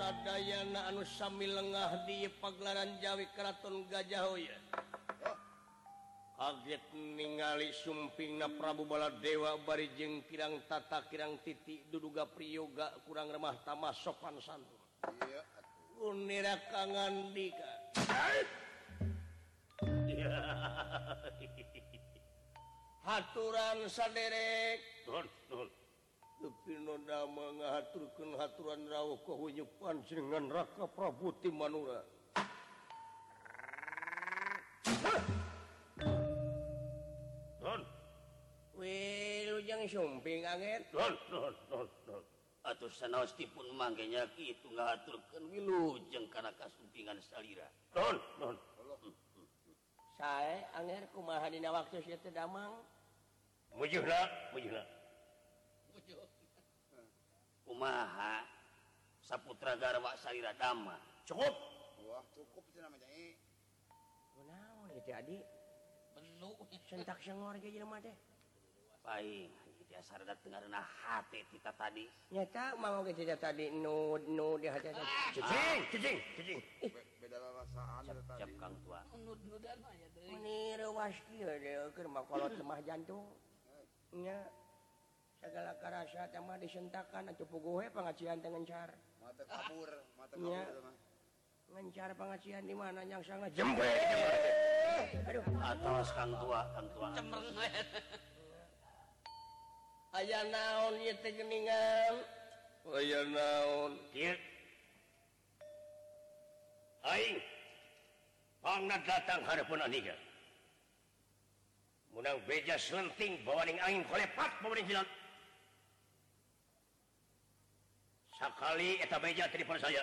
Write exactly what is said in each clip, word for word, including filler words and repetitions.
sadayana anu sami lengah di pagelaran Jawi Keraton Gajah Hoya. Kaget ningali sumpingna Prabu Baladewa bari jeung kirang tata kirang titik duduga priyoga kurang remah tamah sopan santun. Iya atuh. Unira kangandika. Haturan saderek. Don, don. Tapi noda mengaturkan haturan rawuh kehunyupan dengan Raka Prabu Timanura. Non, weh lujang sumping angin. Non, non, non, non. Atau sanaosti pun manggenya kitu ngahaturkan wilujeng karena kasumpingan salira. Non, non. Saya angin kumaha dina waktu saya terdamang. Mujuhlah, mujuhlah. Kumaha saputra garwa salira dama. Cukup. Wah, cukup itu namanya. Kunaon kitu Adi? Benu sentak sengor ge jelema teh. Paing kitu sarada teu ngareunah hate kita tadi. Nyata mangga kitu tadi nu nu di hate. Cicing, cicing, cicing. Beda rasaan tadi. Siap Kang Tua. Nu-nudan aya deui. Meniru wasti deui keur makolot lemah jantung. Nya segala karasa sama disentakan atau puguhe pengajian dengan ngencar mata kabur mata kabur ya. Ngencar pengajian di mana yang sangat jembe aduh atas Kang Tua Kang Tua cemerlet aya naon ieu teh geuningan aya naon kieu aing pangna datang hareupeun aniga munang beja selenting bawa ning angin kolepat bawa ning jilat. Sakali eta beja tripon saya.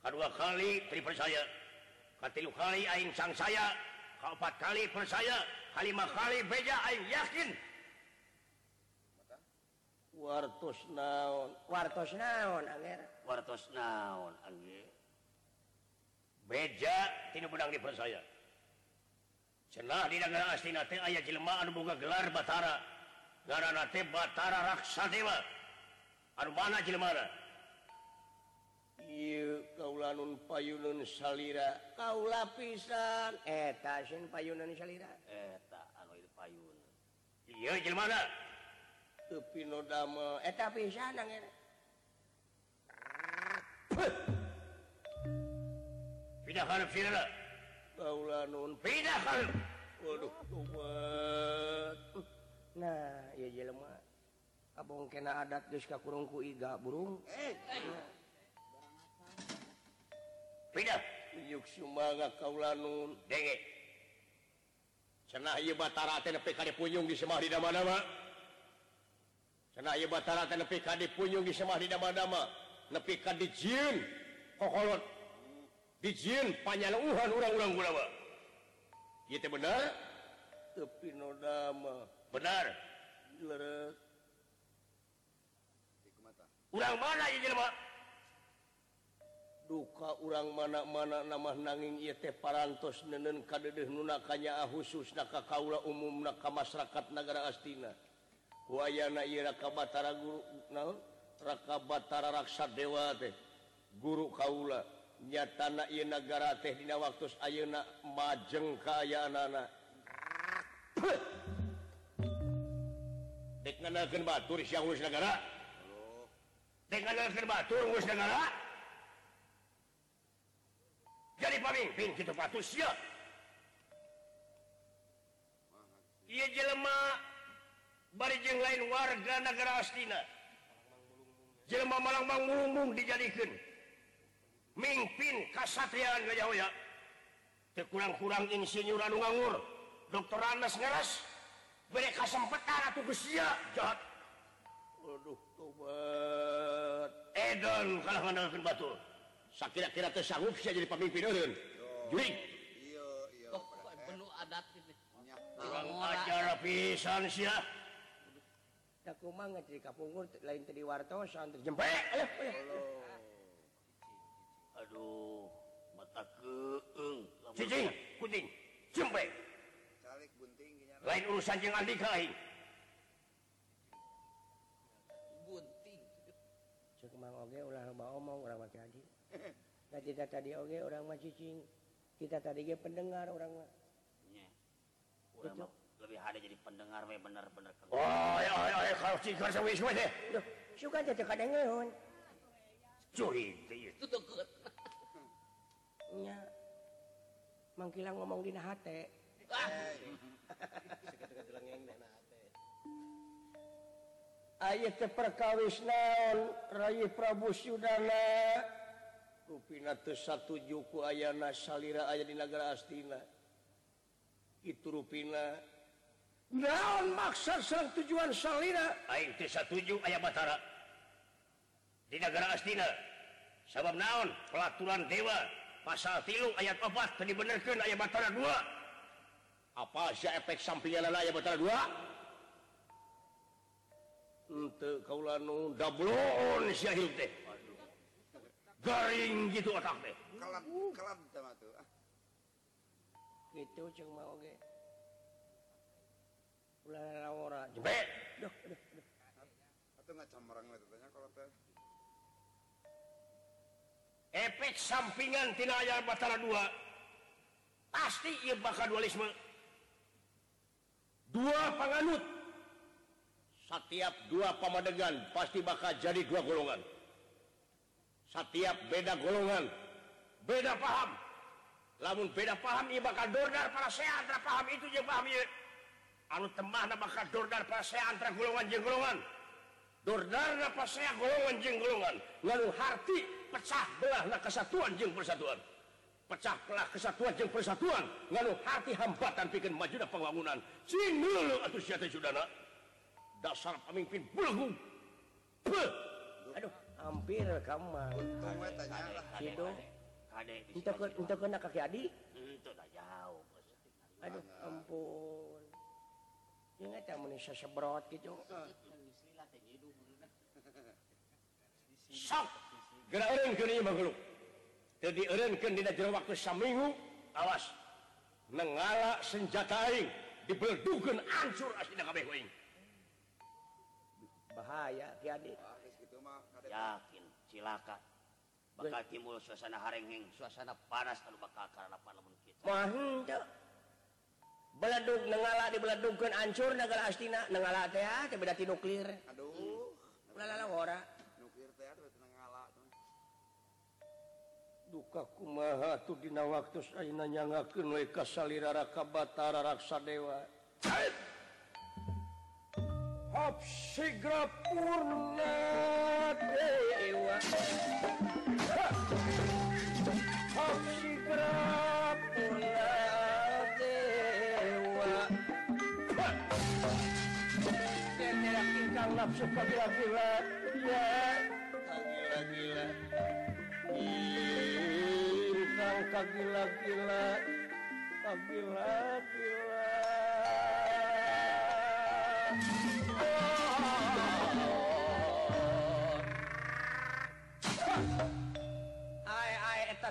Kadua kali tripon saya. Katilu kali aing sang saya. Kaopat kali pun saya. Kalima kali beja aing yakin. Wartos naon, wartos naon anger. Wartos naon anger. Beja tinu pedang dipon saya. Cenah di negara astina teh aya jelema anu boga gelar Batara. Ngaranna teh Batara Raksadewa. Anu mana jelmana? Ieu kaula nun payuneun salira, kaula pisan eta sin payuneun salira. Eta anu payun. Ieu jelmana? Teu pino damel eta pisan angena. Pindah hareup sirna. Kaula nun pindah hareup. Waduh, tobat. Nah, ieu jelema abong kena adat geus ka kurung ku iga burung. Eh. Pindah. Yuk sumaga kaula nun denge. Cenah ieu Batara teh nepi ka dipunjung di semah di dama-dama. Cenah ieu Batara teh nepi ka dipunjung di semah di dama-dama. Nepi ka dijieun kokolot. Dijieun panyaluhan urang-urang gulawa. Ieu teh bener? Teu pino dama. Bener. Leureut. Urang mana ieu jelema? Duka urang mana-mana namah nanging ieu teh parantos neuneun ka dedeunna ka nyaa khususna ka kaula umumna ka masyarakat nagara Astina. Ku ayana ieu Raka Batara guru naon? Raka Batara Raksadewa teh guru kaula. Nyatana ieu nagara teh dina waktos ayeuna majeng kaayaanana. Dek nganakeun batur sia urus nagara. Dengan kerbatur ngurus negara jadi pamimpin kita patuh siap ia jelema bari jeung lain warga negara Astina jelema malang-malang mulung-mulung dijadikan mimpin kasatriaan Gajah Hoya terkurang-kurang insinyur anu nganggur doktoran ngeres beri kasempetan atuh geus sia jahat. Aduh, tobat. Edan kalah ngandalkeun batur. Sakira-kira teh sanggup sia jadi pamimpin eureun. Jurig. Iya, iya. Benu adat kitu. Urang ajar pisan sia. Da kumaha ngecik kapungkur lain teh diwartosan teh jempe. Ayo, ayo. Aduh, mata keung. Cicing, kunting, jempe. Calik bunting nya. Lain urusan jeung Andika aing. kumang oge ulah loba omong urang mah jadi. Da kita tadi oge urang mah cicing. Kita tadi ge pendengar urang mah. Nya. Urang mah lebih hade jadi pendengar we bener-bener. Oh, ya ya kalau cicing sawi sawi deh. Duh, suka teh kadengeun. Cuy, itu tegut. Nya. Mangkilang ngomong dina hate. Ayo teh perkawis naon Rayi Prabu Sudana rupina teu satuju ku ayana salira aya di negara Astina itu rupina naon maksud sareng tujuan salira aing teu satuju aya Batara di negara Astina sabab naon pelaturan dewa pasal tilu ayat opat teu dibenerkeun aya Batara dua apa sia efek sampinganna aya Batara dua ente kaula nu dabloon sia hirup teh garing gitu otak teh kelam kelam teh matu kitu jeung mah oge ulah ora jebek duh duh duh atuh ngacamrang we tanya kalau teh efek sampingan tina aya Batara dua pasti ieu bakal dualisme dua panganut. Setiap dua pamadegan pasti bakal jadi dua golongan. Setiap beda golongan, beda paham. Lamun beda paham ieu bakal dordar para sehat antara paham itu jeung paham ieu. Anu temahna bakal dordar para sehat antara golongan jeung golongan. Dordarna para sehat golongan jeung golongan. Lalu harti pecah belahna kesatuan jeung persatuan. Pecah belah kesatuan jeung persatuan. Lalu harti hambatan pikeun majuna pangwangunan. Cing meuleuh atuh sia teh Sudana. Dasar pemimpin bulung. Aduh, hampir kamu. Itu kita kita kena kaki Adi. Itu dah jauh. Aduh, ampun. Ingat tak manusia sebrot gitu. Sok. Gerak orang kini banggeluk. Jadi orang kini dah jauh waktu seminggu. Awas, nengalak senjata ing dibeldukan hancur asli nak begoing. Bahaya Ki Adi. Yakin cilaka bakal timbul suasana harenging, suasana panas anu bakal karanapan lamun kitu. Mah henteu. Beledug nengalak dibeledugkeun hancur negara Astina, nengalak teh teh beda ti nuklir. Aduh. Ulah ora. Nuklir teh atuh nengalak. Duka kumaha atuh dina waktu ayeuna nyangakeun we ka salira Raka Batara Raksadewa. Hap sigra purna dewa Hap sigra purna dewa Tenerak ingkang nafsu kagila-gila ya kagila-gila ingkang kagila-gila kagila-gila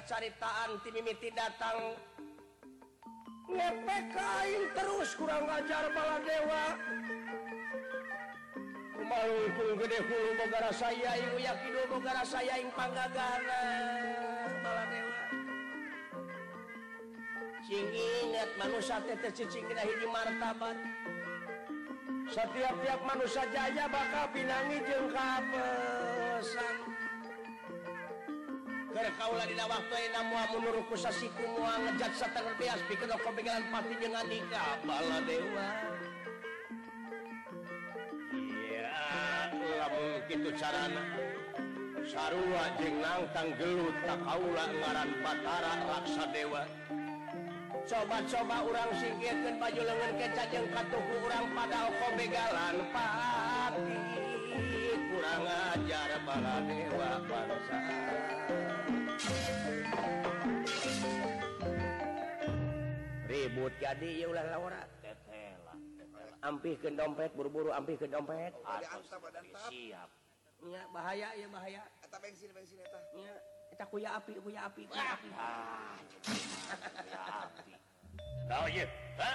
caritaan timimiti datang ngepekain terus kurang ajar Baladewa kumalu kul gede hulu bogara saya iu yakidu bogara saya ing panggagana Baladewa cing inget manusia tete cicing kena hiji martabat setiap-tiap manusia jaya bakal pinangi jeung kapesan berkaulah di dalam waktu yang namuamu nuruku sasiku mua ngejat satan berbias bikin aku pengelan pati jangan nikah Baladewa iya lamun kitu carana sarua jeung nangtang gelut tak kaula ngaran Batara Raksadewa coba-coba urang singkirkeun baju leungeun keca jeung katuku urang padahal kobegalan pati kurang ajar Baladewa bangsa ribut jadi ya ulah laura tetela ampihkeun dompet buru-buru ampihkeun dompet siap nya bahaya ya bahaya eta bensin bensin eta nya eta kuya api kuya api kuya api naon ieu ha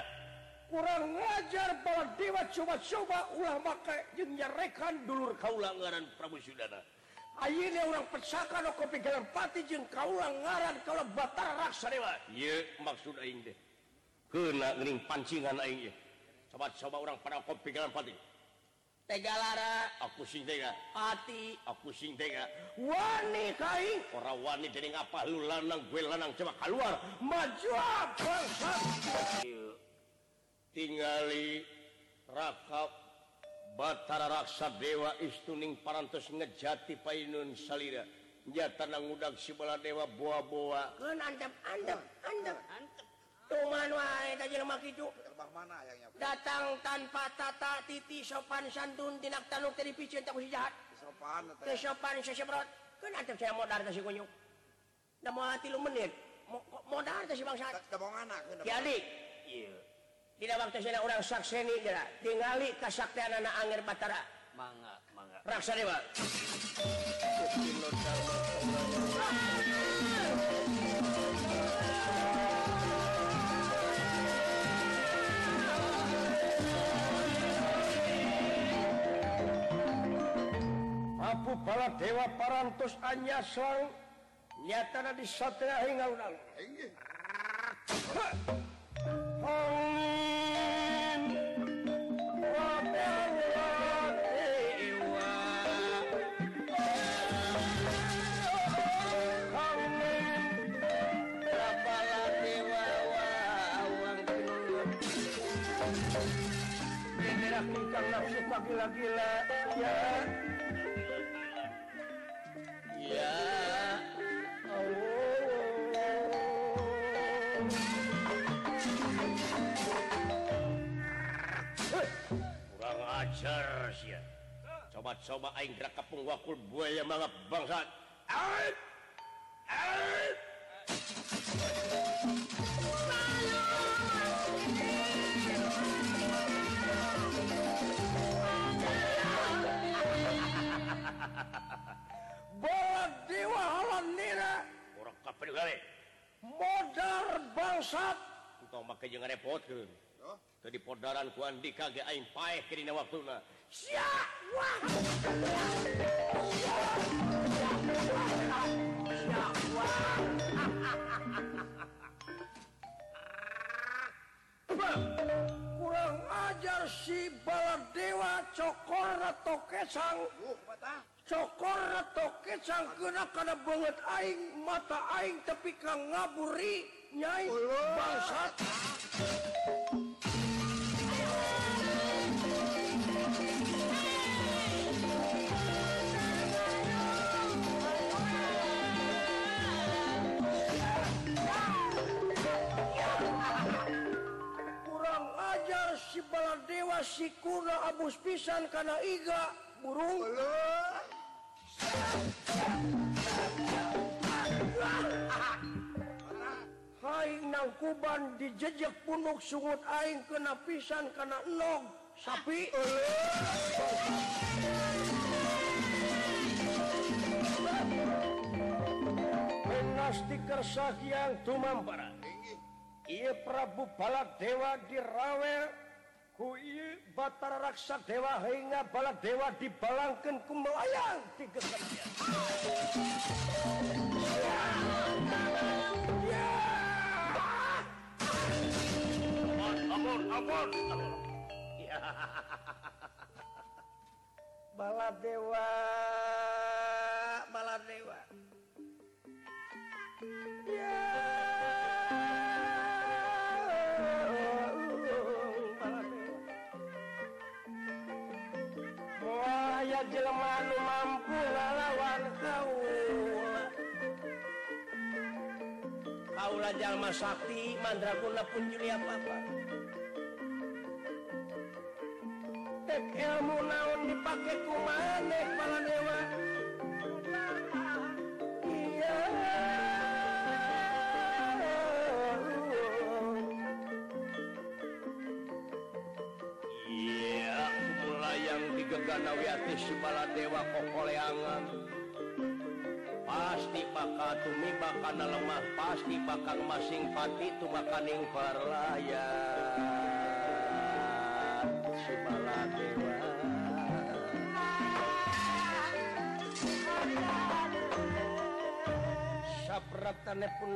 kurang ngajar Baladewa coba-coba ulah make jeung nyarekan dulur kaula ngaran Prabu Sudana Ayeuna urang pecaka nu kapikiran pati jeung kaula ngaran kaula Batara Raksa Dewa. Ieu maksud aing teh. Keuna geuning pancingan aing ieu. Sobat-sobat urang pada kapikiran pati. Tegalara aku sing tega, ati aku sing tega. Wani kaing ora wani dening apa lu lanang gue lanang coba keluar. Maju bangsat. Tingali Rakap Batara Raksa Dewa istuning parantos ngejati painun salira jata nangudak sibala dewa boa-boa keun andep andep andep tuman wae ka jelema kitu terbang mana yang nyapu datang tanpa tata titi sopan santun tindak tanduk tadi picieun teh ku si jahat sopan teh sopan sesebrot keun antep saya modar teh si kunyuk da moal tilu menit modar teh si bangsa teh bongana keun jadi ieu tidak waktu saya orang sakseni dia tinggali kesaktian anak angger Batara mangga mangga Raksa Dewa Apu para dewa parantos anyasang nyatana di satria hingal dalu inggih gila-gila ya ya Allah kurang ajar sia coba-coba aing gerak kapung wakul buaya mangga bangsat arit arit bola dewa halan nira orang kapir gawe modar bangsat entong make jeung ngarepotkeun teu dipodaran ku Andika ge aing paeh ke dina waktuna sia wah sia wah kurang ajar si bala dewa cokor atau kesang cokor atau kecang kena kada banget aing mata aing tapi ka ngaburi nyai bangsat kurang ajar si baladewa si kuna abus pisan kana iga burung Hai nangkuban dijejek punuk sungut aing kena pisan kena enog sapi Menas dikersah yang tumampara Ieu Prabu Baladewa dirawel ku ieu Batara Raksa Dewa hingga Baladewa dibalangkeun ku melayang ti gegernya Ampun, ampun. Baladewa, Baladewa. Ya. Baladewa. Wah, ya jelema nu mampu ngalawan kaula. Kaula jalma sakti, mandraguna pun julia apa-apa. Ilmu naon dipake ku maneh Baladewa iya iya mulayang digegana wiati si Baladewa kokoleangan pasti bakal tumibak kana lemah pasti bakal masing pati tumakaning parlayang Baladewa Sapratane pun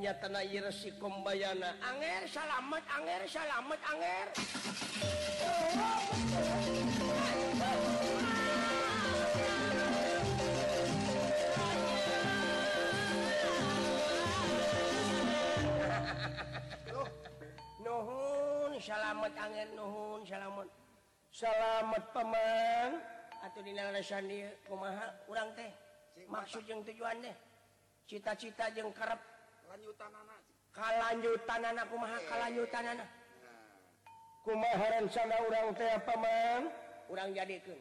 nyatana iresi kombayana. Anger salamet, anger salamet, anger. Loh, nuhun salamet anger, nuhun salamet. Salamet paman atuh dina lesan ieu kumaha urang teh? Maksud jeung tujuan teh. Cita-cita jeung karep lanjutanana. Kalanjutanana kumaha kalanjutanana? Kumaha rencana urang teh paman? Urang jadikeun.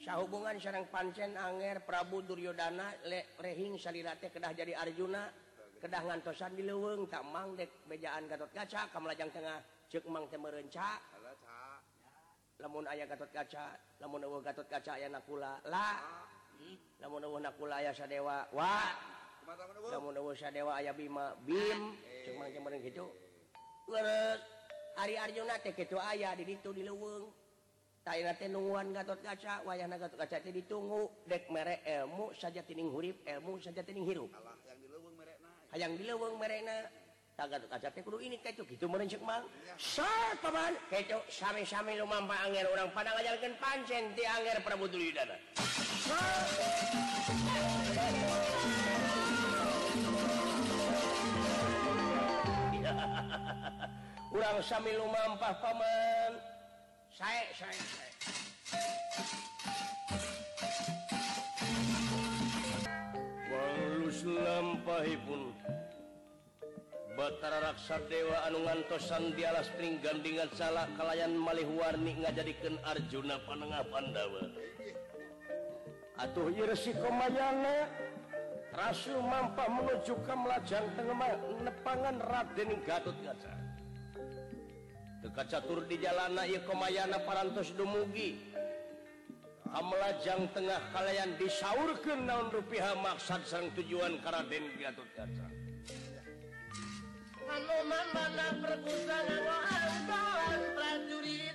Sahubungan sareng pancen anger Prabu Duryodana rehing salira teh kedah jadi Arjuna, kedah ngantosan dileuweung tak mang dek bejaan Gatotkaca ka melajang tengah ceuk mang teh meureun ca. Lamun aya Gatotkaca, lamun eueuh Gatotkaca aya nakula. La. Lamun eueuh nakula aya Sadewa. Wa. Lamun eueuh Sadewa aya Bima. Bim. Ceuk mah meureun kitu. Leureuh ari Arjuna teh kitu aya di ditu di leuweung. Taina teh nungguan Gatotkaca, wayahna Gatotkaca teh ditunggu dek mere ilmu saja tining hurip, ilmu saja tining hirup. Allah yang di leuweung merekna. Hayang di leuweung merekna. Tah Gatotkaca teh kudu ini kitu kitu meureun ceuk mah. Sar paman kitu sami-sami lumampa anger urang padang ngajalkeun pancen ti anger Prabu Duryodana. Urang sami lumampah paman. Sae sae sae. Walus lampahipun Batara Raksadewa anu ngantosan di alas pring gandingan salah kalayan malih warni ngajadikeun Arjuna panengah Pandawa. Atuh ieu resi komayana rasul mampah menuju ka melajang tengah nepangan Raden Gatotkaca. Tekacatur di jalanna ieu komayana parantos dumugi ka melajang tengah kalayan disaurkeun naon rupiah maksad sareng tujuan ka Raden Gatotkaca. Anoman mana perkusa ngawantoan prajurit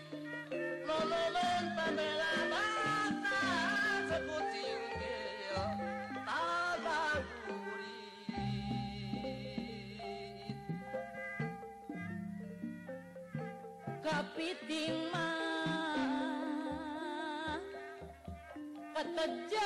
nonoman pamela mata sekucing gel tabang kurit kapiting mah kateja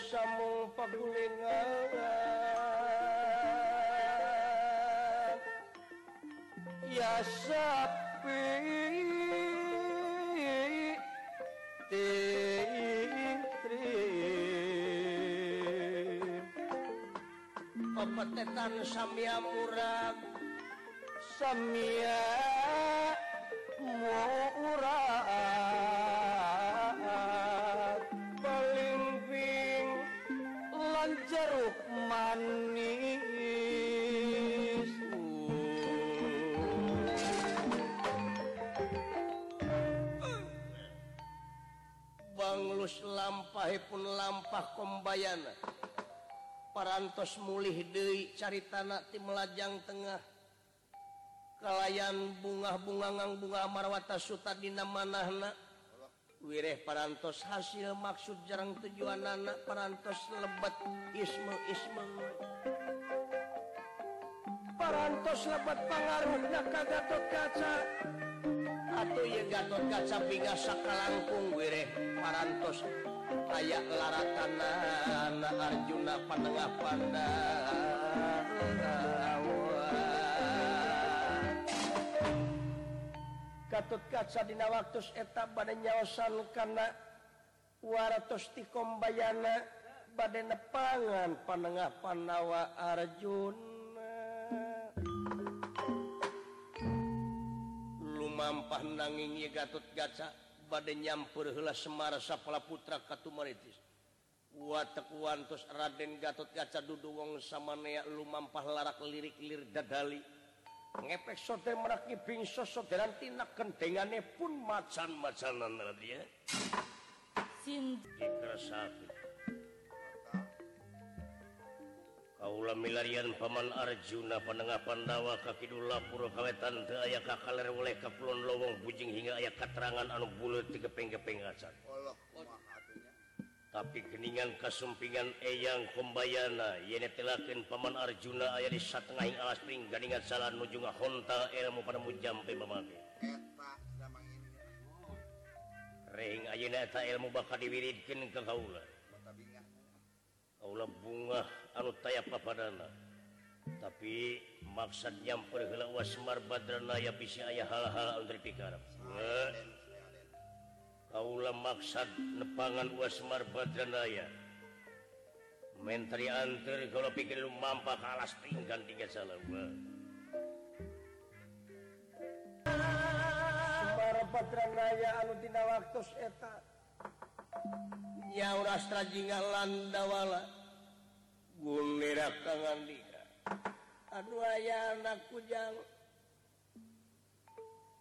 sambung pagulingan ya sapi pepetetan samia murag samia murag belimbing lan jeruk manis banglus lampahipun lampah kombayana parantos mulih deui caritana ti melajang tengah kalayan bungah-bungangang bunga marwata suta dina manahna wireh parantos hasil maksud jarang tujuanana parantos lebet isme-isme parantos lebet pangaruhna ka Gatotkaca atuh ye Gatotkaca bingah sakalangkung wireh parantos ayak laratana na Arjuna panengah pandawan Gatotkaca dina waktu eta bade nyaosan kana waratos ti kombayana bade nepangan panengah Pandawa Arjuna lumampah nanging ye Gatotkaca pada nyamper heula Semar Sapala Putra katumaritis watekuantos Raden Gatotkaca dudung samanea lumampah larak lirik-lirik dadali ngepek sote meraki bingso soteran tindak kendengane pun macan-macanan radia sin dikersaki kaula milarian paman Arjuna panengah Pandawa ka kidul lapura kawetan teu aya kakaler weleh ka pulon lowong bujing hingga aya katerangan anu buleut ti gepeng-gepeng acan tapi geningan kasumpingan eyang kombayana yene telakeun paman Arjuna aya di satengahing alas pring ganingan salah nuju ngahontal ilmu panamu jampe mamake eta samangin reng ayeuna eta ilmu bakal diwiridkeun ka kaula kaula bunga anu taya papadana tapi maksud nyamper heula Semar Badrana ya bisa aya hal-hal anu dipikarep kaula maksud nepangan Semar Badrana ya menteri anter kaula pikir lumampah ka alas pinggan tiga salah Semar Badrana ya anu dina waktu eta nyaur astra jingga landawala gunerak ka ngandika aduh aya anak kujang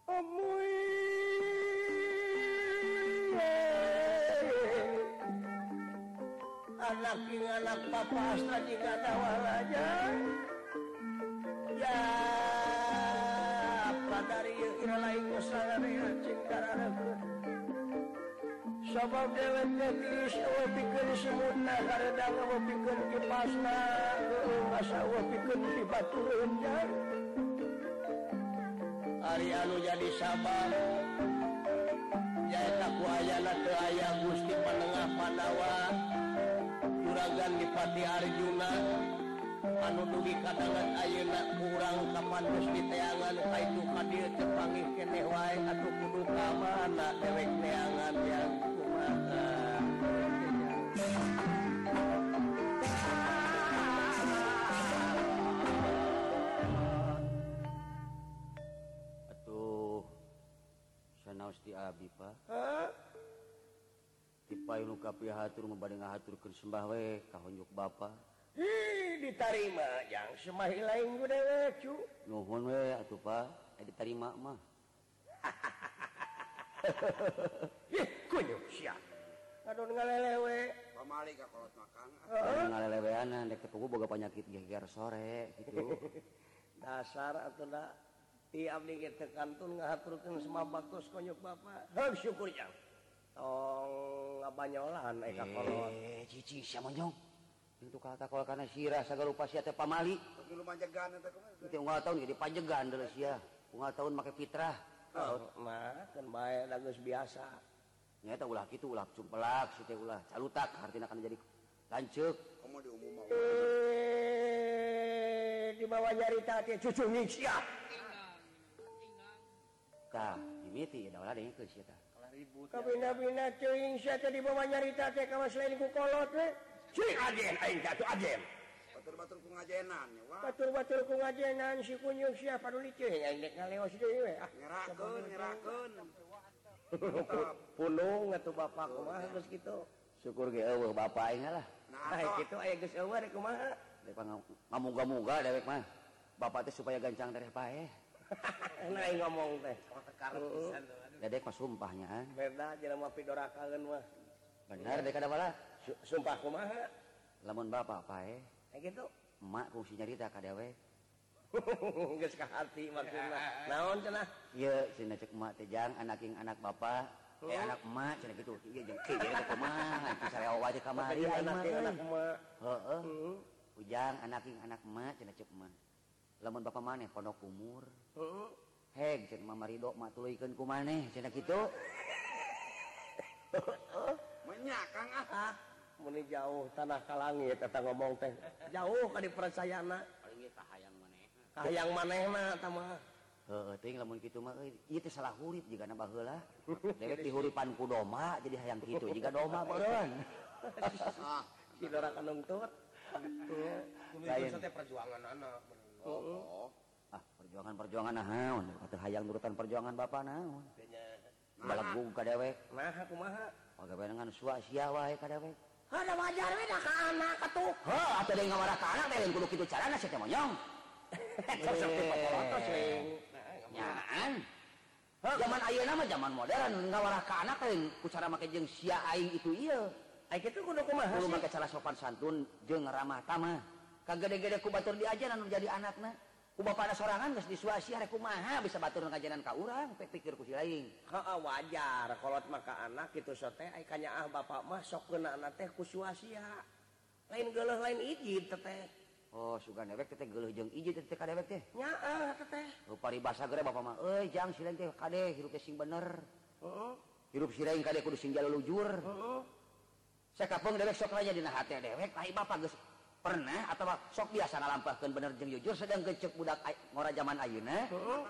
amuy anak ing anak papa astra jingga dawala ya ya padari ira lain usahari cingkarana sabab dewetna geus eueuh pikeun simudna karedang eueuh pikeun kipasna asa eueuh pikeun dibatureun jar ari anu jadi sabab nyaeta ku ayana teu aya Gusti Panengah Pandawa juragan Dipati Arjuna anu dugi kadangan ayeuna kurang kapantos diteangan kaitu kadieu teu pangih keneh wae atuh kudu ka mana dewek neangan yang atuh sanaos ti abi Pak heh tipainu kapihatur mabade ngahaturkeun sembah we ka honjok bapa hih ditarima jang sembah lain gede cu nuhun we atuh Pak eh ditarima mah heh kunjuk sia ngadon ngalelewe pamali ka kolot makan uh-huh. Ngaleleweana dek tunggu boga penyakit geger sore gitu dasar atuh da ti abdi ge teu kantun ngahaturkeun sembah baktos konjuk bapa heuh syukur jang tong ngabanyolan eh ka kolot eh cicing sia monyong itu kata kalau karena sirah saga lupa sia teh pamali tapi lu manjegan eta kumaha teh unggal taun jadi panjegan deuleu sia unggal taun make fitrah mah kan bae da geus biasa nya eta ulah kitu ulah cumpelak si teh ulah calutak hartina kana jadi Lanjut. Kamu diumum di bawah nyarita teh cucu Nisya. Kah, dimiti ada orang yang kesia tak. Kabina-bina cuing Nisya teh di bawah nyarita teh kawas lain ku kolot we. Cuing aden, aing jatuh aden. Batur-batur ku ngajenan ya. Batur-batur ku ngajenan si kunyuk sia paduli cuing aing dek ngaleos deui we. Nyerakeun, nyerakeun. Pulung atuh bapak kumaha geus kitu. Syukur ge eueuh bapak aing lah. Nah kitu aya geus eueuh rek kumaha. Dek ngamuga-muga dewek mah. Bapak teh supaya gancang dari paeh. Nah aing ngomong teh. Tekar pisan tuh. Dadek mah sumpahnya an. Beda jelema pidorakakeun mah. Bener dek kada bala. Sumpah kumaha? Lamun bapak paeh. Kayak gitu. Emak kungsi nyarita ka dewek. Geus ka hati maksudna. Naon cenah? Ieu cenah cek emak teh jang anaking anak bapak. Eh anak emak cenah kitu. Ieu jeung kieu teh kumaha? Sarewa wae kamari anak emak. Heeh. Ujang anaking anak emak cenah cek emak. Lamun bapa maneh pondok umur. Heeh. Heg cenah mamarido mak tuluykeun ku maneh cenah kitu. Heeh. Menyak Kang ah. Mun jauh tanah ka langit eta ngomong teh. Jauh ka dipercayana. Paling ieu kahayang maneh. Kahayang manehna eta mah. Heeh teuing lamun kitu mah euy ieu teh salah hurip jigana baheula. Dewek dihuripan ku doma jadi hayang kitu jiga doma beureun. Ah, sidora kanungtut. Lain teh perjuangan anak. Oh. Ah, perjuangan-perjuangan naon? Kata hayang nurutan perjuangan bapak naon? Balagung ka dewek. Naha kumaha? Pagaweangan sua sia wae ka dewek. Hada wajar we da ka anak atuh. Heuh, atuh deui ngawarah ka anak teh kudu kitu carana sia teh monyong. Sok sok dipotolotos we. Nyaan. Heuh, zaman ayeuna mah zaman modern ngawarah ka anak teh ku cara make jeung sia aing itu ieu. Ai kitu kudu kumaha? Kudu make cara sopan santun jeung ramah tamah. Ka gede-gede ku batur diajaran anu jadi anakna. Ku bapana sorangan geus disuasi arek kumaha bisa batur ngajaran ka urang pikir ku si lain. Heeh wajar kolot mah ka anak kitu teh ai kanyaah bapak mah sok geunana teh ku suasia. Lain geuleuh lain ijid teh. Oh sugan dewek teh geuleuh jeung ijid teh ka dewek teh. Nyaah teh. Oh paribasa geure bapak mah euy jang si lain teh kadeh hirup teh sing bener. Heeh. Hirup si lain kadeh kudu sing jalulujur. Heeh. Sakapeung dewek sok raya dina hate dewek ai bapak geus pernah atau sok biasa ngalampahkan bener jeung jujur sedang gecek budak ngora zaman ayeuna. Heeh.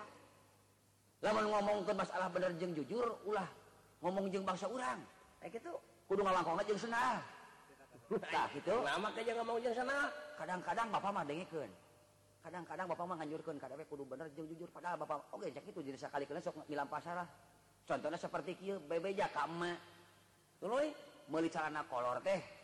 Lamun ngomongkeun masalah bener jeung jujur ulah ngomong jeung bangsa urang. Kayak gitu. Kudu ngalangkongna jeung senal. Tah kitu. Lama teh jeung ngomong jeung senal. Kadang-kadang bapak mah dengekeun. Kadang-kadang bapak mah nganyurkeun ka dewe kudu bener jeung jujur padahal bapak oge cak kitu jadi sakalikeun sok milampah salah. Contohna saperti kieu bebeja ka emak. Tuluy meuli calana kolor teh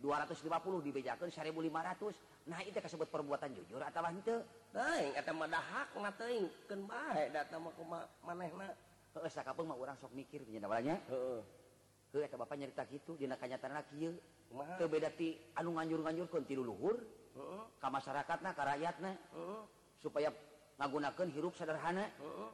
dua ratus lima puluh dibejakeun seribu lima ratus. Nah itu kasebut perbuatan jujur atawa henteu. Teuing eta mah dahakna teuing keun bae da eta mah kumaha manehna. Heuh sakapeung mah urang sok mikir nya balanya. Heeh. Heuh eta bapak nyarita kitu dina kanyataanna kieu. Kumaha? Teu beda ti anu nganjur-nganjurkeun ti luluhur. Heeh. Ka masyarakatna, ka rakyatna. Heeh. Supaya ngagunakeun hirup sederhana. Heeh.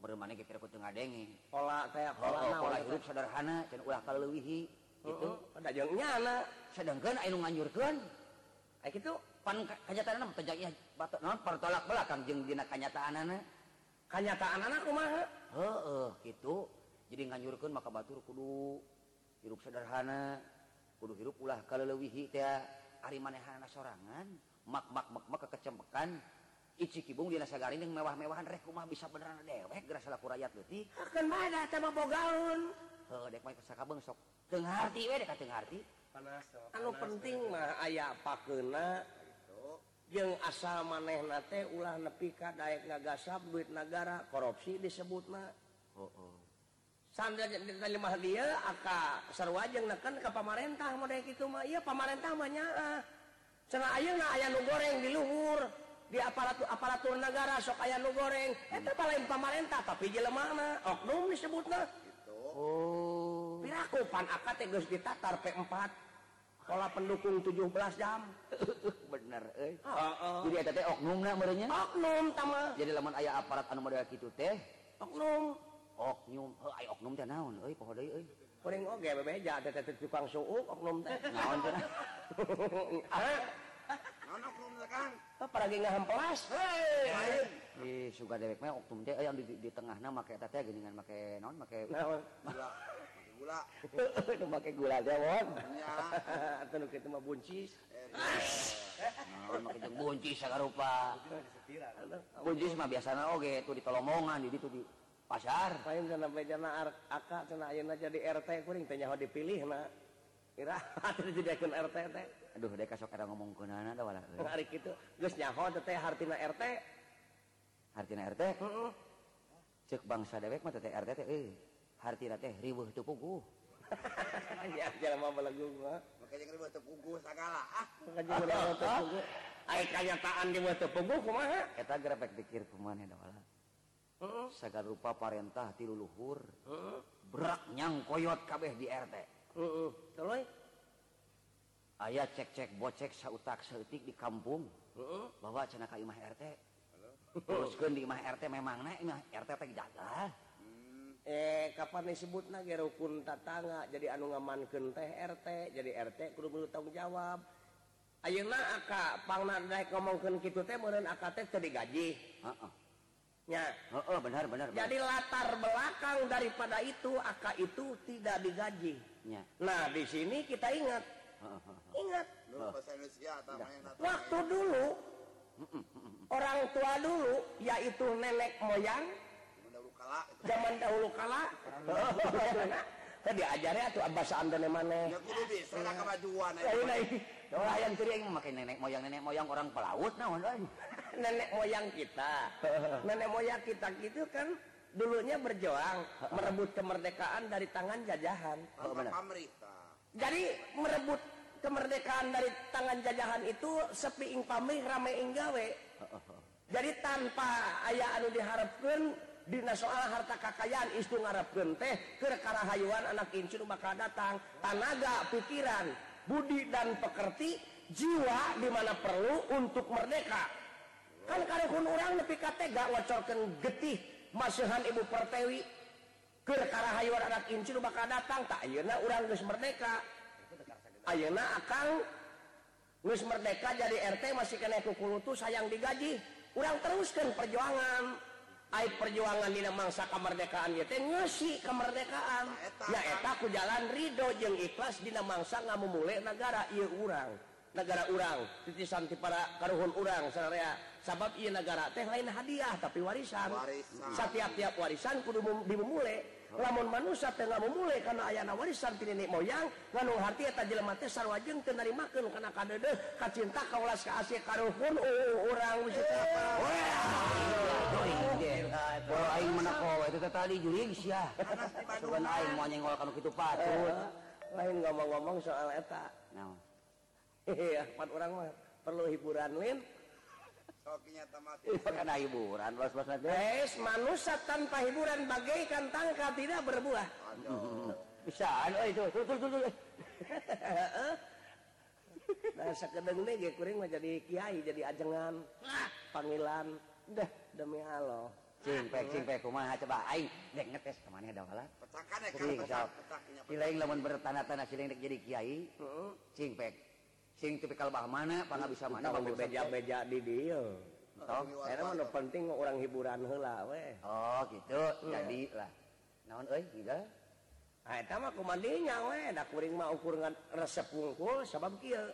Beureum maneh kira ku teu ngadenge. Pola teh pola hirup sederhana can ulah kaleuwihi. Gitu ada jeung nyana sedangkeun anu nganyurkeun aya kitu pan kanyataanna mah tejak ieu batok naon pertolak belakang jeung dina kanyataanna kanyataanna kumaha heeh kitu jadi nganyurkeun maka batur kudu hirup sederhana kudu hirup ulah kaleleuwihi teh ari manehanna sorangan mak-mak mak-mak kecembekan icikibung dina sagaring jeung mewah-mewahan reh kumaha bisa beneran dewek geus laku rakyat leutik akeun mah da teh mah bogaun heuh dek mah sakabeung sok teu ngarti we dek teu ngarti panas anu penting mah aya pakeuna kitu jeung asal manehna teh ulah nepi ka daek ngagasap duit negara korupsi disebutna heeh sandra dilemah dieu aka sarua jeung neken ka pamarentah model kitu mah ieu pamarentah mah nyaah cenah ayeuna aya nu goreng di luhur di aparatur aparatur negara sok aya nu goreng eta paling pamarentah tapi jelemahna oknum disebutna kitu oh pirakupan akad teh geus ditatar P empat pola pendukung tujuh belas jam bener euy heeh jadi eta teh oknumna meureunnya oknum tama jadi lamun aya aparat anu model kitu teh oknum oknum heuh aya oknum teh naon euy poho deui euy kuring oge bebeja teh teh tukang suuk oknum teh naon teh ah naon oknum teh Kang parage ngahempelas heuy ih suga dewek mah oknum teh euy anu di tengahna make eta teh geuningan make naon make gula. Itu pakai gula jawon. Iya. Atuh kitu mah buncis. Nah, make jeung buncis sagarupa. Buncis mah biasana oge tuh di Tolomongan, di ditu di pasar. Pain sampai jana aka cenah ayeuna jadi R T kuring teh nyaho dipilihna. Ira atuh dijadikeun R T teh. Aduh, dek sok ada ngomong keunana da walah. Ari kitu geus nyaho teh hartina R T. Hartina R T? Heeh. Cek bangsa dewek mah teh R T teh euy. Hartina teh riweuh teu puguh. Ya jelema belegung mah. Make jeung riweuh teu puguh sagala. Ah, make jeung riweuh teu puguh. Aya kanyataan riweuh teu puguh kumaha? Eta gerepek pikir kumaneh da walah. Heeh. Sagarupa parentah ti luluhur. Heeh. Brak nyang koyot kabeh di R T. Uh, uh. Terus, ayah cek-cek bocek sautak seutik di kampung, uh, uh. bahwa cina ka imah R T, teruskan di imah R T memang na imah R T teh jaga. Hmm. Eh kapan disebutna ge rukun tatangga jadi anu ngamankeun teh R T, jadi R T kudu meunut tanggung jawab. Ayeuna aka pangna daek ngomongkeun kitu teh meureun aka teh teu digaji. Heeh. Ya. Heeh, benar-benar. Jadi latar belakang daripada itu aka itu tidak digaji. Ya. Nah, di sini kita ingat. Ingat. Dulu bahasa Indonesia namanya. Waktu dulu orang tua dulu yaitu nenek moyang zaman dahulu kala. Zaman dahulu kala. Teh diajare atuh basaan teh maneh. Ya kudu bisa lah kemajuan. Lah hayang teuing make nenek moyang nenek moyang orang pelaut naon euy. Nenek moyang kita, nenek moyang kita gitu kan dulunya berjuang merebut kemerdekaan dari tangan jajahan. Oh, pemerintah. Jadi merebut kemerdekaan dari tangan jajahan itu sepiing pamrih rameing gawe. Jadi tanpa aya anu diharapkeun dina soal harta kakayaan istu ngarepkeun teh keur karahayuan anak incu bakal datang. Tanaga, pikiran, budi dan pekerti, jiwa di mana perlu untuk merdeka. Kan kareuhun urang nepi ka tega wacorkeun getih masuhan Ibu Pertiwi keur karahayuan anak incu nu bakal datang tak ayeuna urang geus merdeka. Ayeuna akang geus merdeka jadi R T masih keneh ku kulutu sayang digaji. Urang teruskeun perjuangan. Ai perjuangan dina mangsa kemerdekaan ieu teh ngeusi kemerdekaan. Ya eta ku jalan rido jeung ikhlas dina mangsa ngamumule nagara ieu urang. Negara urang titisan ti para karuhun urang sararea sabab ieu negara teh lain hadiah tapi warisan. Warisan setiap-tiap warisan kudu dimumule. Oh. Lamun manusia teh ngamumule kana ayana warisan ti nenek moyang nganu harti eta jelema teh sarua jeung teu narimakeun kana kadeudeung ka cinta ka ulas ka asih karuhun urang bisa apa. Wah aing menako eta tadi jurig sia. Sugan aing moal nyengol kana kitu patut. Lain ngomong-ngomong soal eta. Naon? Iya, empat orang mah perlu hiburan lin. Sokinya tamat. Karena hiburan, was-was aja. Es manusia tanpa hiburan bagaikan tangka tidak berbuah. Aduh. Bisa, oh itu, tuh tuh tuh. Nah sekedeng nih, gue kuring mah jadi kiai, jadi ajengan, panggilan. Dah demi Allah. Cingpek, cingpek, kumaha coba aing dek ngetes kemana ada walah. Petakan ya kan, petak, petaknya. Silaing lamun bertanah-tanah silaing dek jadi kiai. Cingpek. Sing tipikal bah mana, pangga bisa mana beja-beja di dieu. Tong, eta mah nu penting urang hiburan heula we. Oh, gitu. Jadi lah. Naon euy, Giga? Ah eta mah kumaha dinya we, da kuring mah ukur resep wungkul sabab kieu.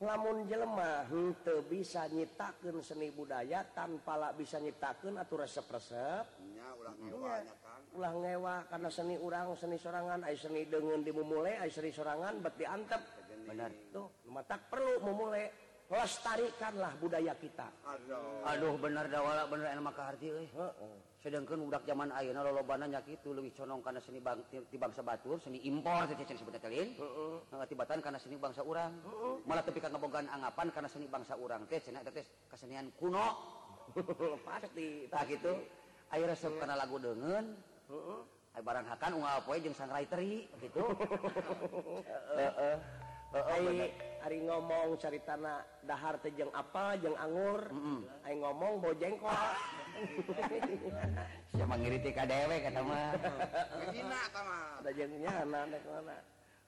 Lamun jelema henteu bisa nyitakeun seni budaya tanpa la bisa nyitakeun atuh resep-resep. Nya ulah ngewa nya Kang. Ulah ngewa kana seni urang, seni sorangan, ai seni deungeun dimumule, ai seni sorangan bet diantep. Benar tuh, tak perlu memulai lestarikanlah budaya kita. Aduh, aduh benar dawala benar enak maka harti euy. Heeh. Sedengkeun budak zaman ayeuna lolobana nya kitu leuwih condong kana seni bang, ti bangsa batur, seni impor teh cen sebutna teh lin. Heeh. Ngatibatan kana seni bangsa urang. Malah tepika ngabogaan anggapan kana seni bangsa urang teh cenah eta teh kesenian kuno. Pasti tah kitu. Aya resep kana lagu deungeun. Heeh. Ai barang hakan unggal poe jeung sangrai teri kitu. Heeh. Aing ari ngomong caritana dahar teh jeung apel jeung anggur. Aing ngomong bau jengkol. Sia mangiritik ka dewe eta mah. Gina eta mah. Da jeung nyana da kana.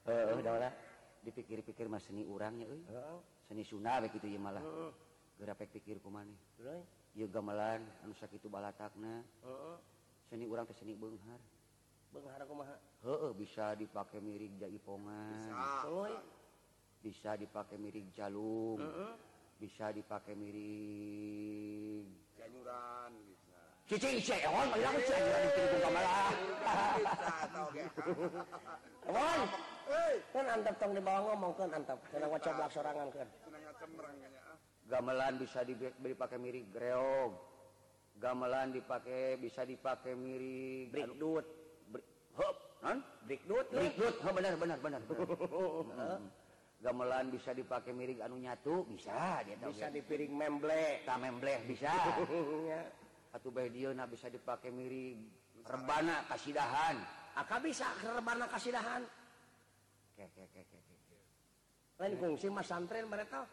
Heuh da urang dipikir-pikir mah seni urang nya euy. Heeh. Seni Sunda we kitu ieu malah. Heeh. Gerepek pikir kumaneh. Terus ieu gamelan anu sakitu balatakna. Heeh. Seni urang teh seni beunghar. Benghara kumaha? Heeh, bisa dipakai miring jaipongan. Bisa. Bisa dipakai miring jalung. Heeh. Bisa dipakai miring janyuran bisa. Cicing seon, malah janyuran dikirim kamala. Bisa tau ge. Won. Hei, kan antep tong di bawah ngomongkeun antep. Cenah wacoblak sorangan keun. Cenah cemreng nya ah. Gamelan bisa dipakai miring greog. Gamelan dipakai bisa dipakai miring brikdut. Hop, non? Brikdut, brikdut, oh benar, benar, benar. Gamelan bisa dipakai miring anu nyatu, bisa dia tahu. Bisa dipiring memble, ta memble bisa. Atau bae dieu na bisa dipakai miring rebana kasidahan. Aka bisa rebana kasidahan. Ke ke ke ke. Lain fungsi mah santren mereka.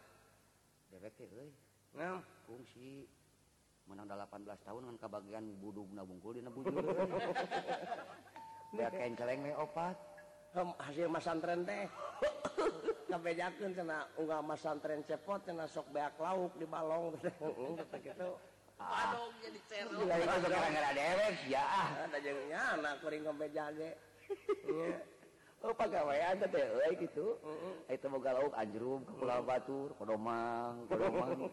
Dewek euy. Nah, fungsi menang delapan belas tahun ngan kabagian budugna bungkul dina bujur. Ya kenceleng we opat. Hasil masantren teh. Kabejakeun cenah unggal masantren cepot cenah sok beak lauk di balong teh. Heeh kitu. Balong jadi cerok. Jadi gara-gara dewek ya ah. Da jeung nyana kuring kabeja ge. Ieu. Oh pagawean teh euy kitu. Heeh. Eta boga lauk anjrum ka Pulau Batur, kodomang, kodomang.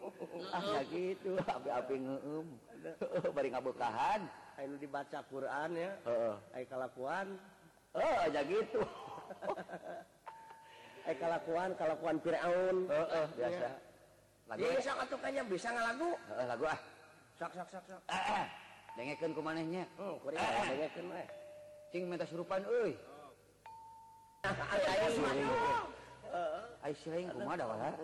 Ah kitu, api-api ngeueum. Bari ngabeukahan. Ayo dibaca Quran ya, uh, ayo kalakuan, oh aja gitu, ayo kalakuan kalakuan Fir'aun, uh, uh, biasa, lagu, ya sok atukannya bisa ngalagu, uh, lagu ah, sok sok sok sok, ah, ah. Dengekeun kumanehnya, oh, kuring ah, dengekeun ah. Cing minta surupan, euy, ayo surupan, ayo sering kumada wala,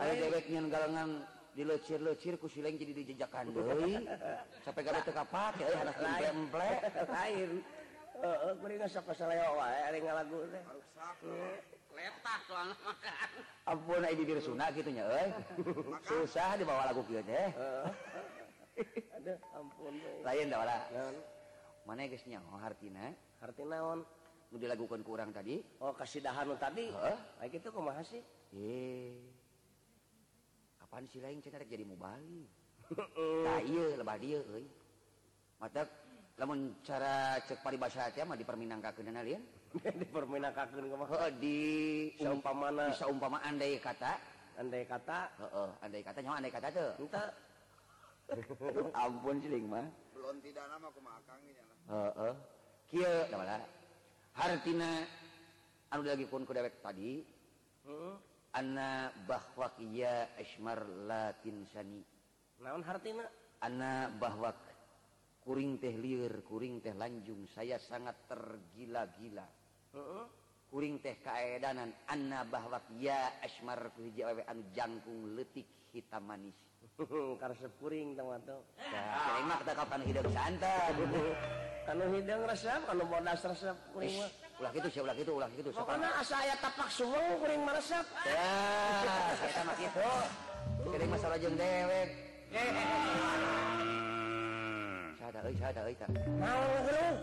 ayo deweknya galengan. Dilecir-lecir ku sileng jadi dijejakan deui sampai gara teu kapake euy hadas emplek lain heeh kuring sok saleo wae ari ngalagu teh rusak letah soalna makan ampun ai bibir sunah kitu nya euy susah dibawa lagu kieu teh heeh aduh ampun lain da wala maneh geus nya hartina hartina naon nu dilagukeun ku urang tadi oh kasidahan tadi heeh ai kitu kumaha sih ye kapan si lain cenah jadi mubali? Tah ieu lebah dieu euy. Matak lamun cara cek paribasa teh mah diperminangkakeunna lieu. Diperminangkakeun kumaha? Heeh, di saumpamana saumpamaan deui kata, andai kata, heeh, andai kata nyaho andai kata teu? Henteu. Ampun siling mah. Belon tidana mah kumaha Kang nya lah. Heeh. Kieu da wala. Hartina anu dilagikeun ku dewek tadi. Heeh. Anna bahwak ya asmar latin sani. Naon hartina? Anna bahwak kuring teh lieur, kuring teh lanjung. Saya sangat tergila-gila. Uh-uh. Kuring teh kaedanan. Anna bahwak ya asmar kuhiji awewe anu jangkung letik hitam manis. Karesep kuring teman-teman. Nah, emak tak kapan hidung santan. Kalau hidung resep, kalau bodas resep kuring mah. Ulah kitu sia, ulah kitu, ulah kitu. Pokona asa aya tapak suweung kuring mah resep. Tah, eta mah kitu. Kuring mah sareng dewek. Sada euy, sada euy tah. Naon gerung?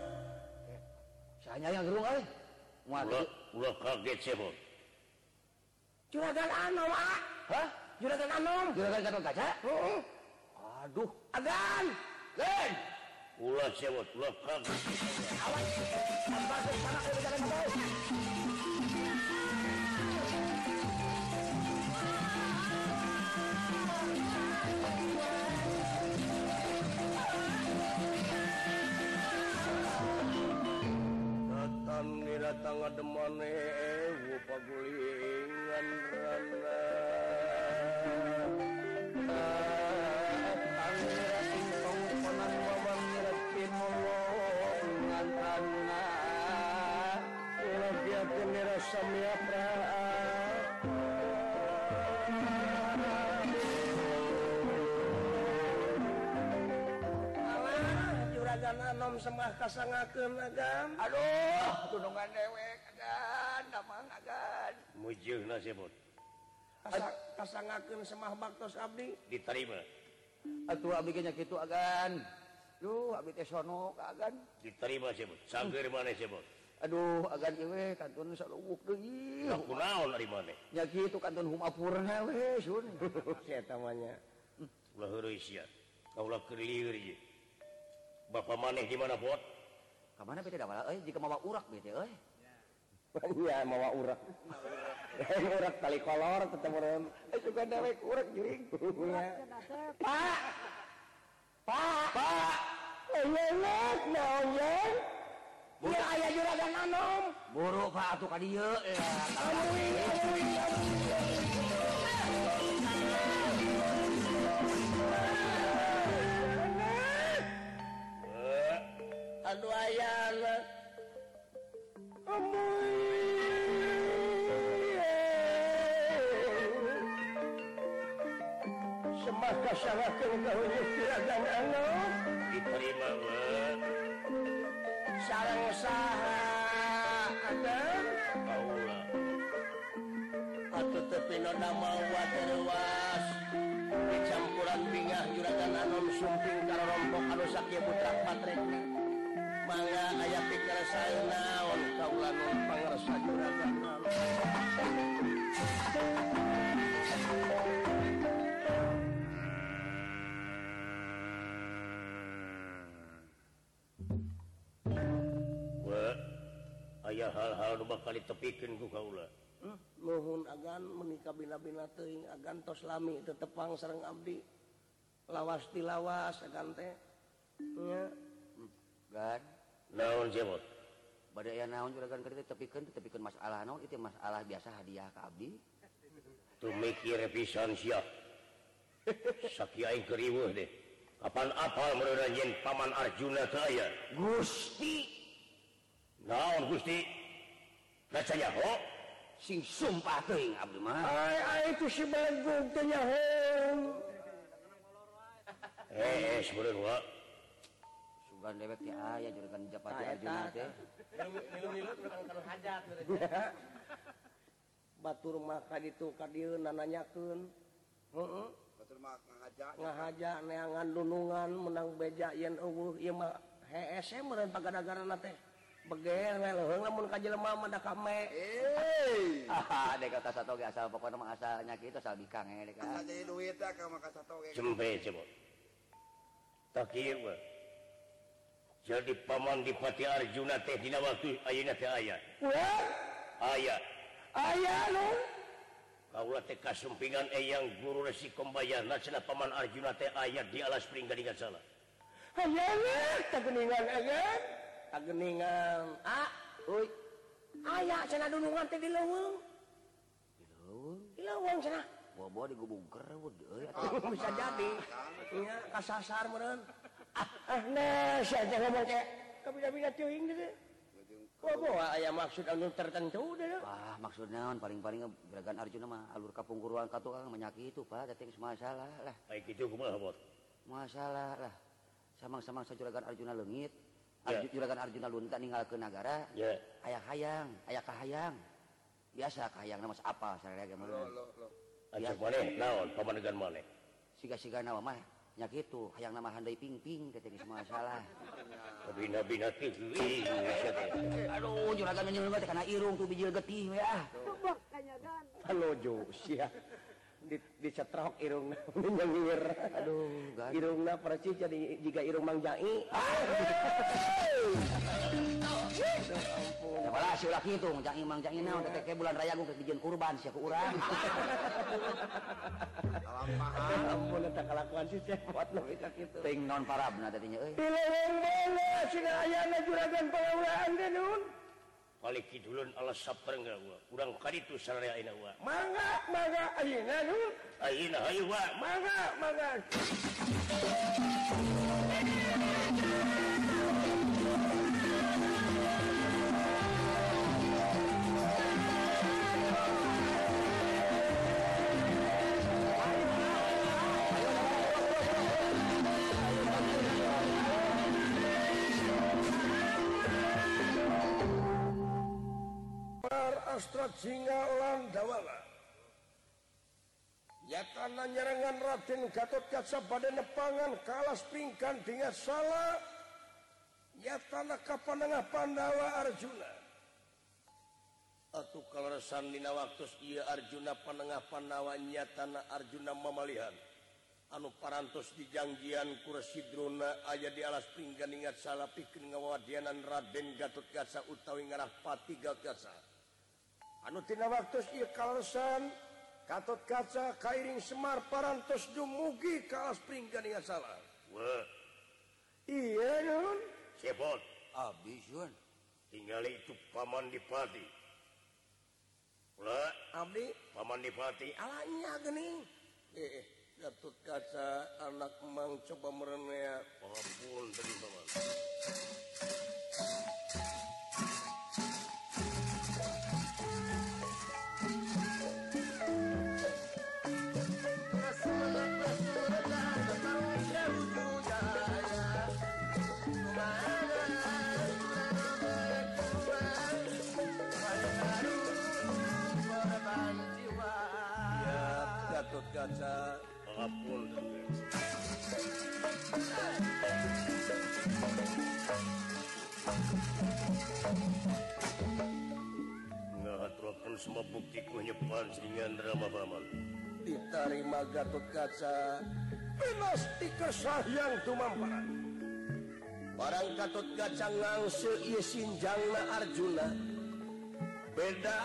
Saanya gerung euy. Moal ulah kaget cebol. Juragan Anom ah. Hah? Juragan Anom. Juragan Gatot Kaca? Heeh. Aduh, agan. Lain. Ulah cebot, ulah kaget. Awas, tambah kesana kalau jangan tahu. Datang ni datang ada mana? Wupagulingan rana. Datang ni datang pengumpulan baban rekin molongan rana. Lagi aku merasa miapra. Anom semah kasangakeun agan. Aduh, tunungan dewek agan, damang agan. Mujeungna sebut. Kasangakeun semah baktos abdi diterima. Atuh abdi ge nya kitu agan. Duh, abdi teh sono ka agan. Diterima sebut. Sanggeur maneh sebut. Aduh, agan ieu we kantun saluwuk deui. Lah kunaon ari maneh? Nya kitu kantun humapurna we, sun. Eta mah nya. Ulah heureus sia. Kaulah keur lieur ieu. Bapak maneh di mana bot? Kamana bete da malah euy jika mawa urak bete euy. Iya, mawa urak. Urak tali kolor tetemureun. Eh juga dewek urak juring. Pak. Pak. Pak. Lelek naon? Buru aya juragan anom. Buru Pak atuh ka dieu. Aduh ayang amoy semaka sarakeun kahoyeh juragan anom diterima weh sareng saha adan kaula atuh tepi nu damawa terwas dicampuran bingah juragan anom sumping karo rompok anu sakye putra patrekna mangga aya pikir saeun naon kaula nu pangarsa juragan anom ayah hal-hal nu bakal ditepikeun ku kaula. Hmm? Nuhun agan menika bina-bina teuing agan tos lami tetepang sareng abdi. Lawas tilawas agan teh. Nya. Gan. Naon jemot? Bade aya naon juragan kitu tepikeun tepikeun masalah naon ieu masalah biasa hadiah ka abdi. Tumikir pisan sia. Sakieu aing keriweuh deh. Kapan apal meureuh yen Paman Arjuna teh aya? Gusti naon Gusti racanya ho sing sumpah teuing abdi mah ai ai tu si Bagong teh nya ho eh sebenerna wa sugan dewek teh aya juragan Japati Arjuna teh nilu-nilut urang kana hajat batur mah ka ditu ka dieu nananyakeun heeh batur mah ngahaja ngahaja neangan dunungan menang beja yen eueuh ieu mah heese meureun pagadagarana teh beger leuleuh lamun ka jelema mah da kame eh ah dek ka satoge asal pokona mah asalnya kitu asal bikang eh dek ka jadi duit teh ka maka satoge jembe coba tak kieu mah jadi Paman Dipati Arjuna teh dina waktu ayeuna teh aya weh aya aya nu kaula teh kasumpingan eyang guru Resi Kombayana cenah Paman Arjuna teh aya di alas pringgadingan salah aya weh tageningan aya ageningan ah euy aya cenah dunungan teh di leuweung di leuweung di leuweung cenah bobo digubungker euy atuh bisa jadi nya kasasar meureun ah eh nes aja ngomong teh kabida-bida teuing teh bobo aya maksud anu tertentu deh ah maksud naon paling-paling juragan Arjuna mah alur ka pungkuruan ka tukang menyaki itu Pak teh geus masalah lah baik kitu kumaha bot masalah lah samang-samang juragan Arjuna leungit Arjuna juragan Arjuna lunta ninggalkeun nagara yeah. Aya hayang aya kahayang biasa kahayang mah apal sareng geus meureun atuh maneh naon pamanegan maneh siga-sigana mah nya kitu hayang mah handai pingping teh geus masalah bina-bina teh geuing aduh juragan nyeungeun teh kana irung tu bijil getih we ah bok kanyadan palojo sia dicetrok irungna nyengir aduh gan irungna percis jadi jiga irung Mang Jai ampun si ulah kitu Mang Jai Mang Jai naon teh bulan raya geus dijieun kurban sia ku urang alampahan ampun eta kalakuan si cepot nu bisa kitu teuing naon parabna tadi nya euy dileuweung bae siga ayana juragan pangaulaan teh nun balik kidulun alas saperengga wa urang ka ditu saraya ayeuna wa mangga mangga ayeuna nu ayeuna hayu wa mangga mangga Astrat singa ulang dawawa yatana nyerangan Raden Gatotkaca bade nepangan kalas pingkan dengan salah yatana kapanengah Pandawa Arjuna atuh kaleresan dina waktos ieu Arjuna panengah Pandawa nyatana Arjuna mamalihan anu parantos dijanjian kurasidrona aya di alas pinggan ingat salah pikir ngawadianan Raden Gatotkaca utawi ngarah pati Gatotkaca anu tina waktus iya kalasan Gatotkaca kairing Semar parantos dumugi ka alas pinggan ingat salah wah iya nun sebot abisun tinggal itu paman Dipati wah abdi paman Dipati alanya geni eh Gatotkaca anak emang coba merenaya pengampun dari paman. Ya Gatotkaca apul ngahaturkan semua bukti kunyepan seringan drama paman diterima Gatotkaca penasti kesayang tumamparan barang Gatotkaca ngangse ieu sinjangna Arjuna beda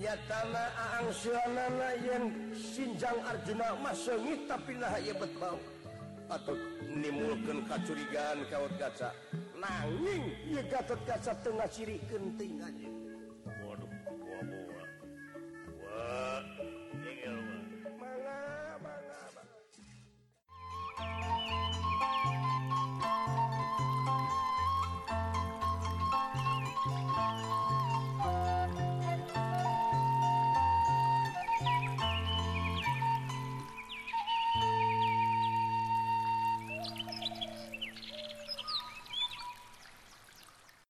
nyatana aangseunana yen sinjang Arjuna mah seungit tapi naha ieu bet bau atuh nimulkeun kacurigaan ka Gatotkaca nanging ieu Gatotkaca teu ngacirikeun tingannya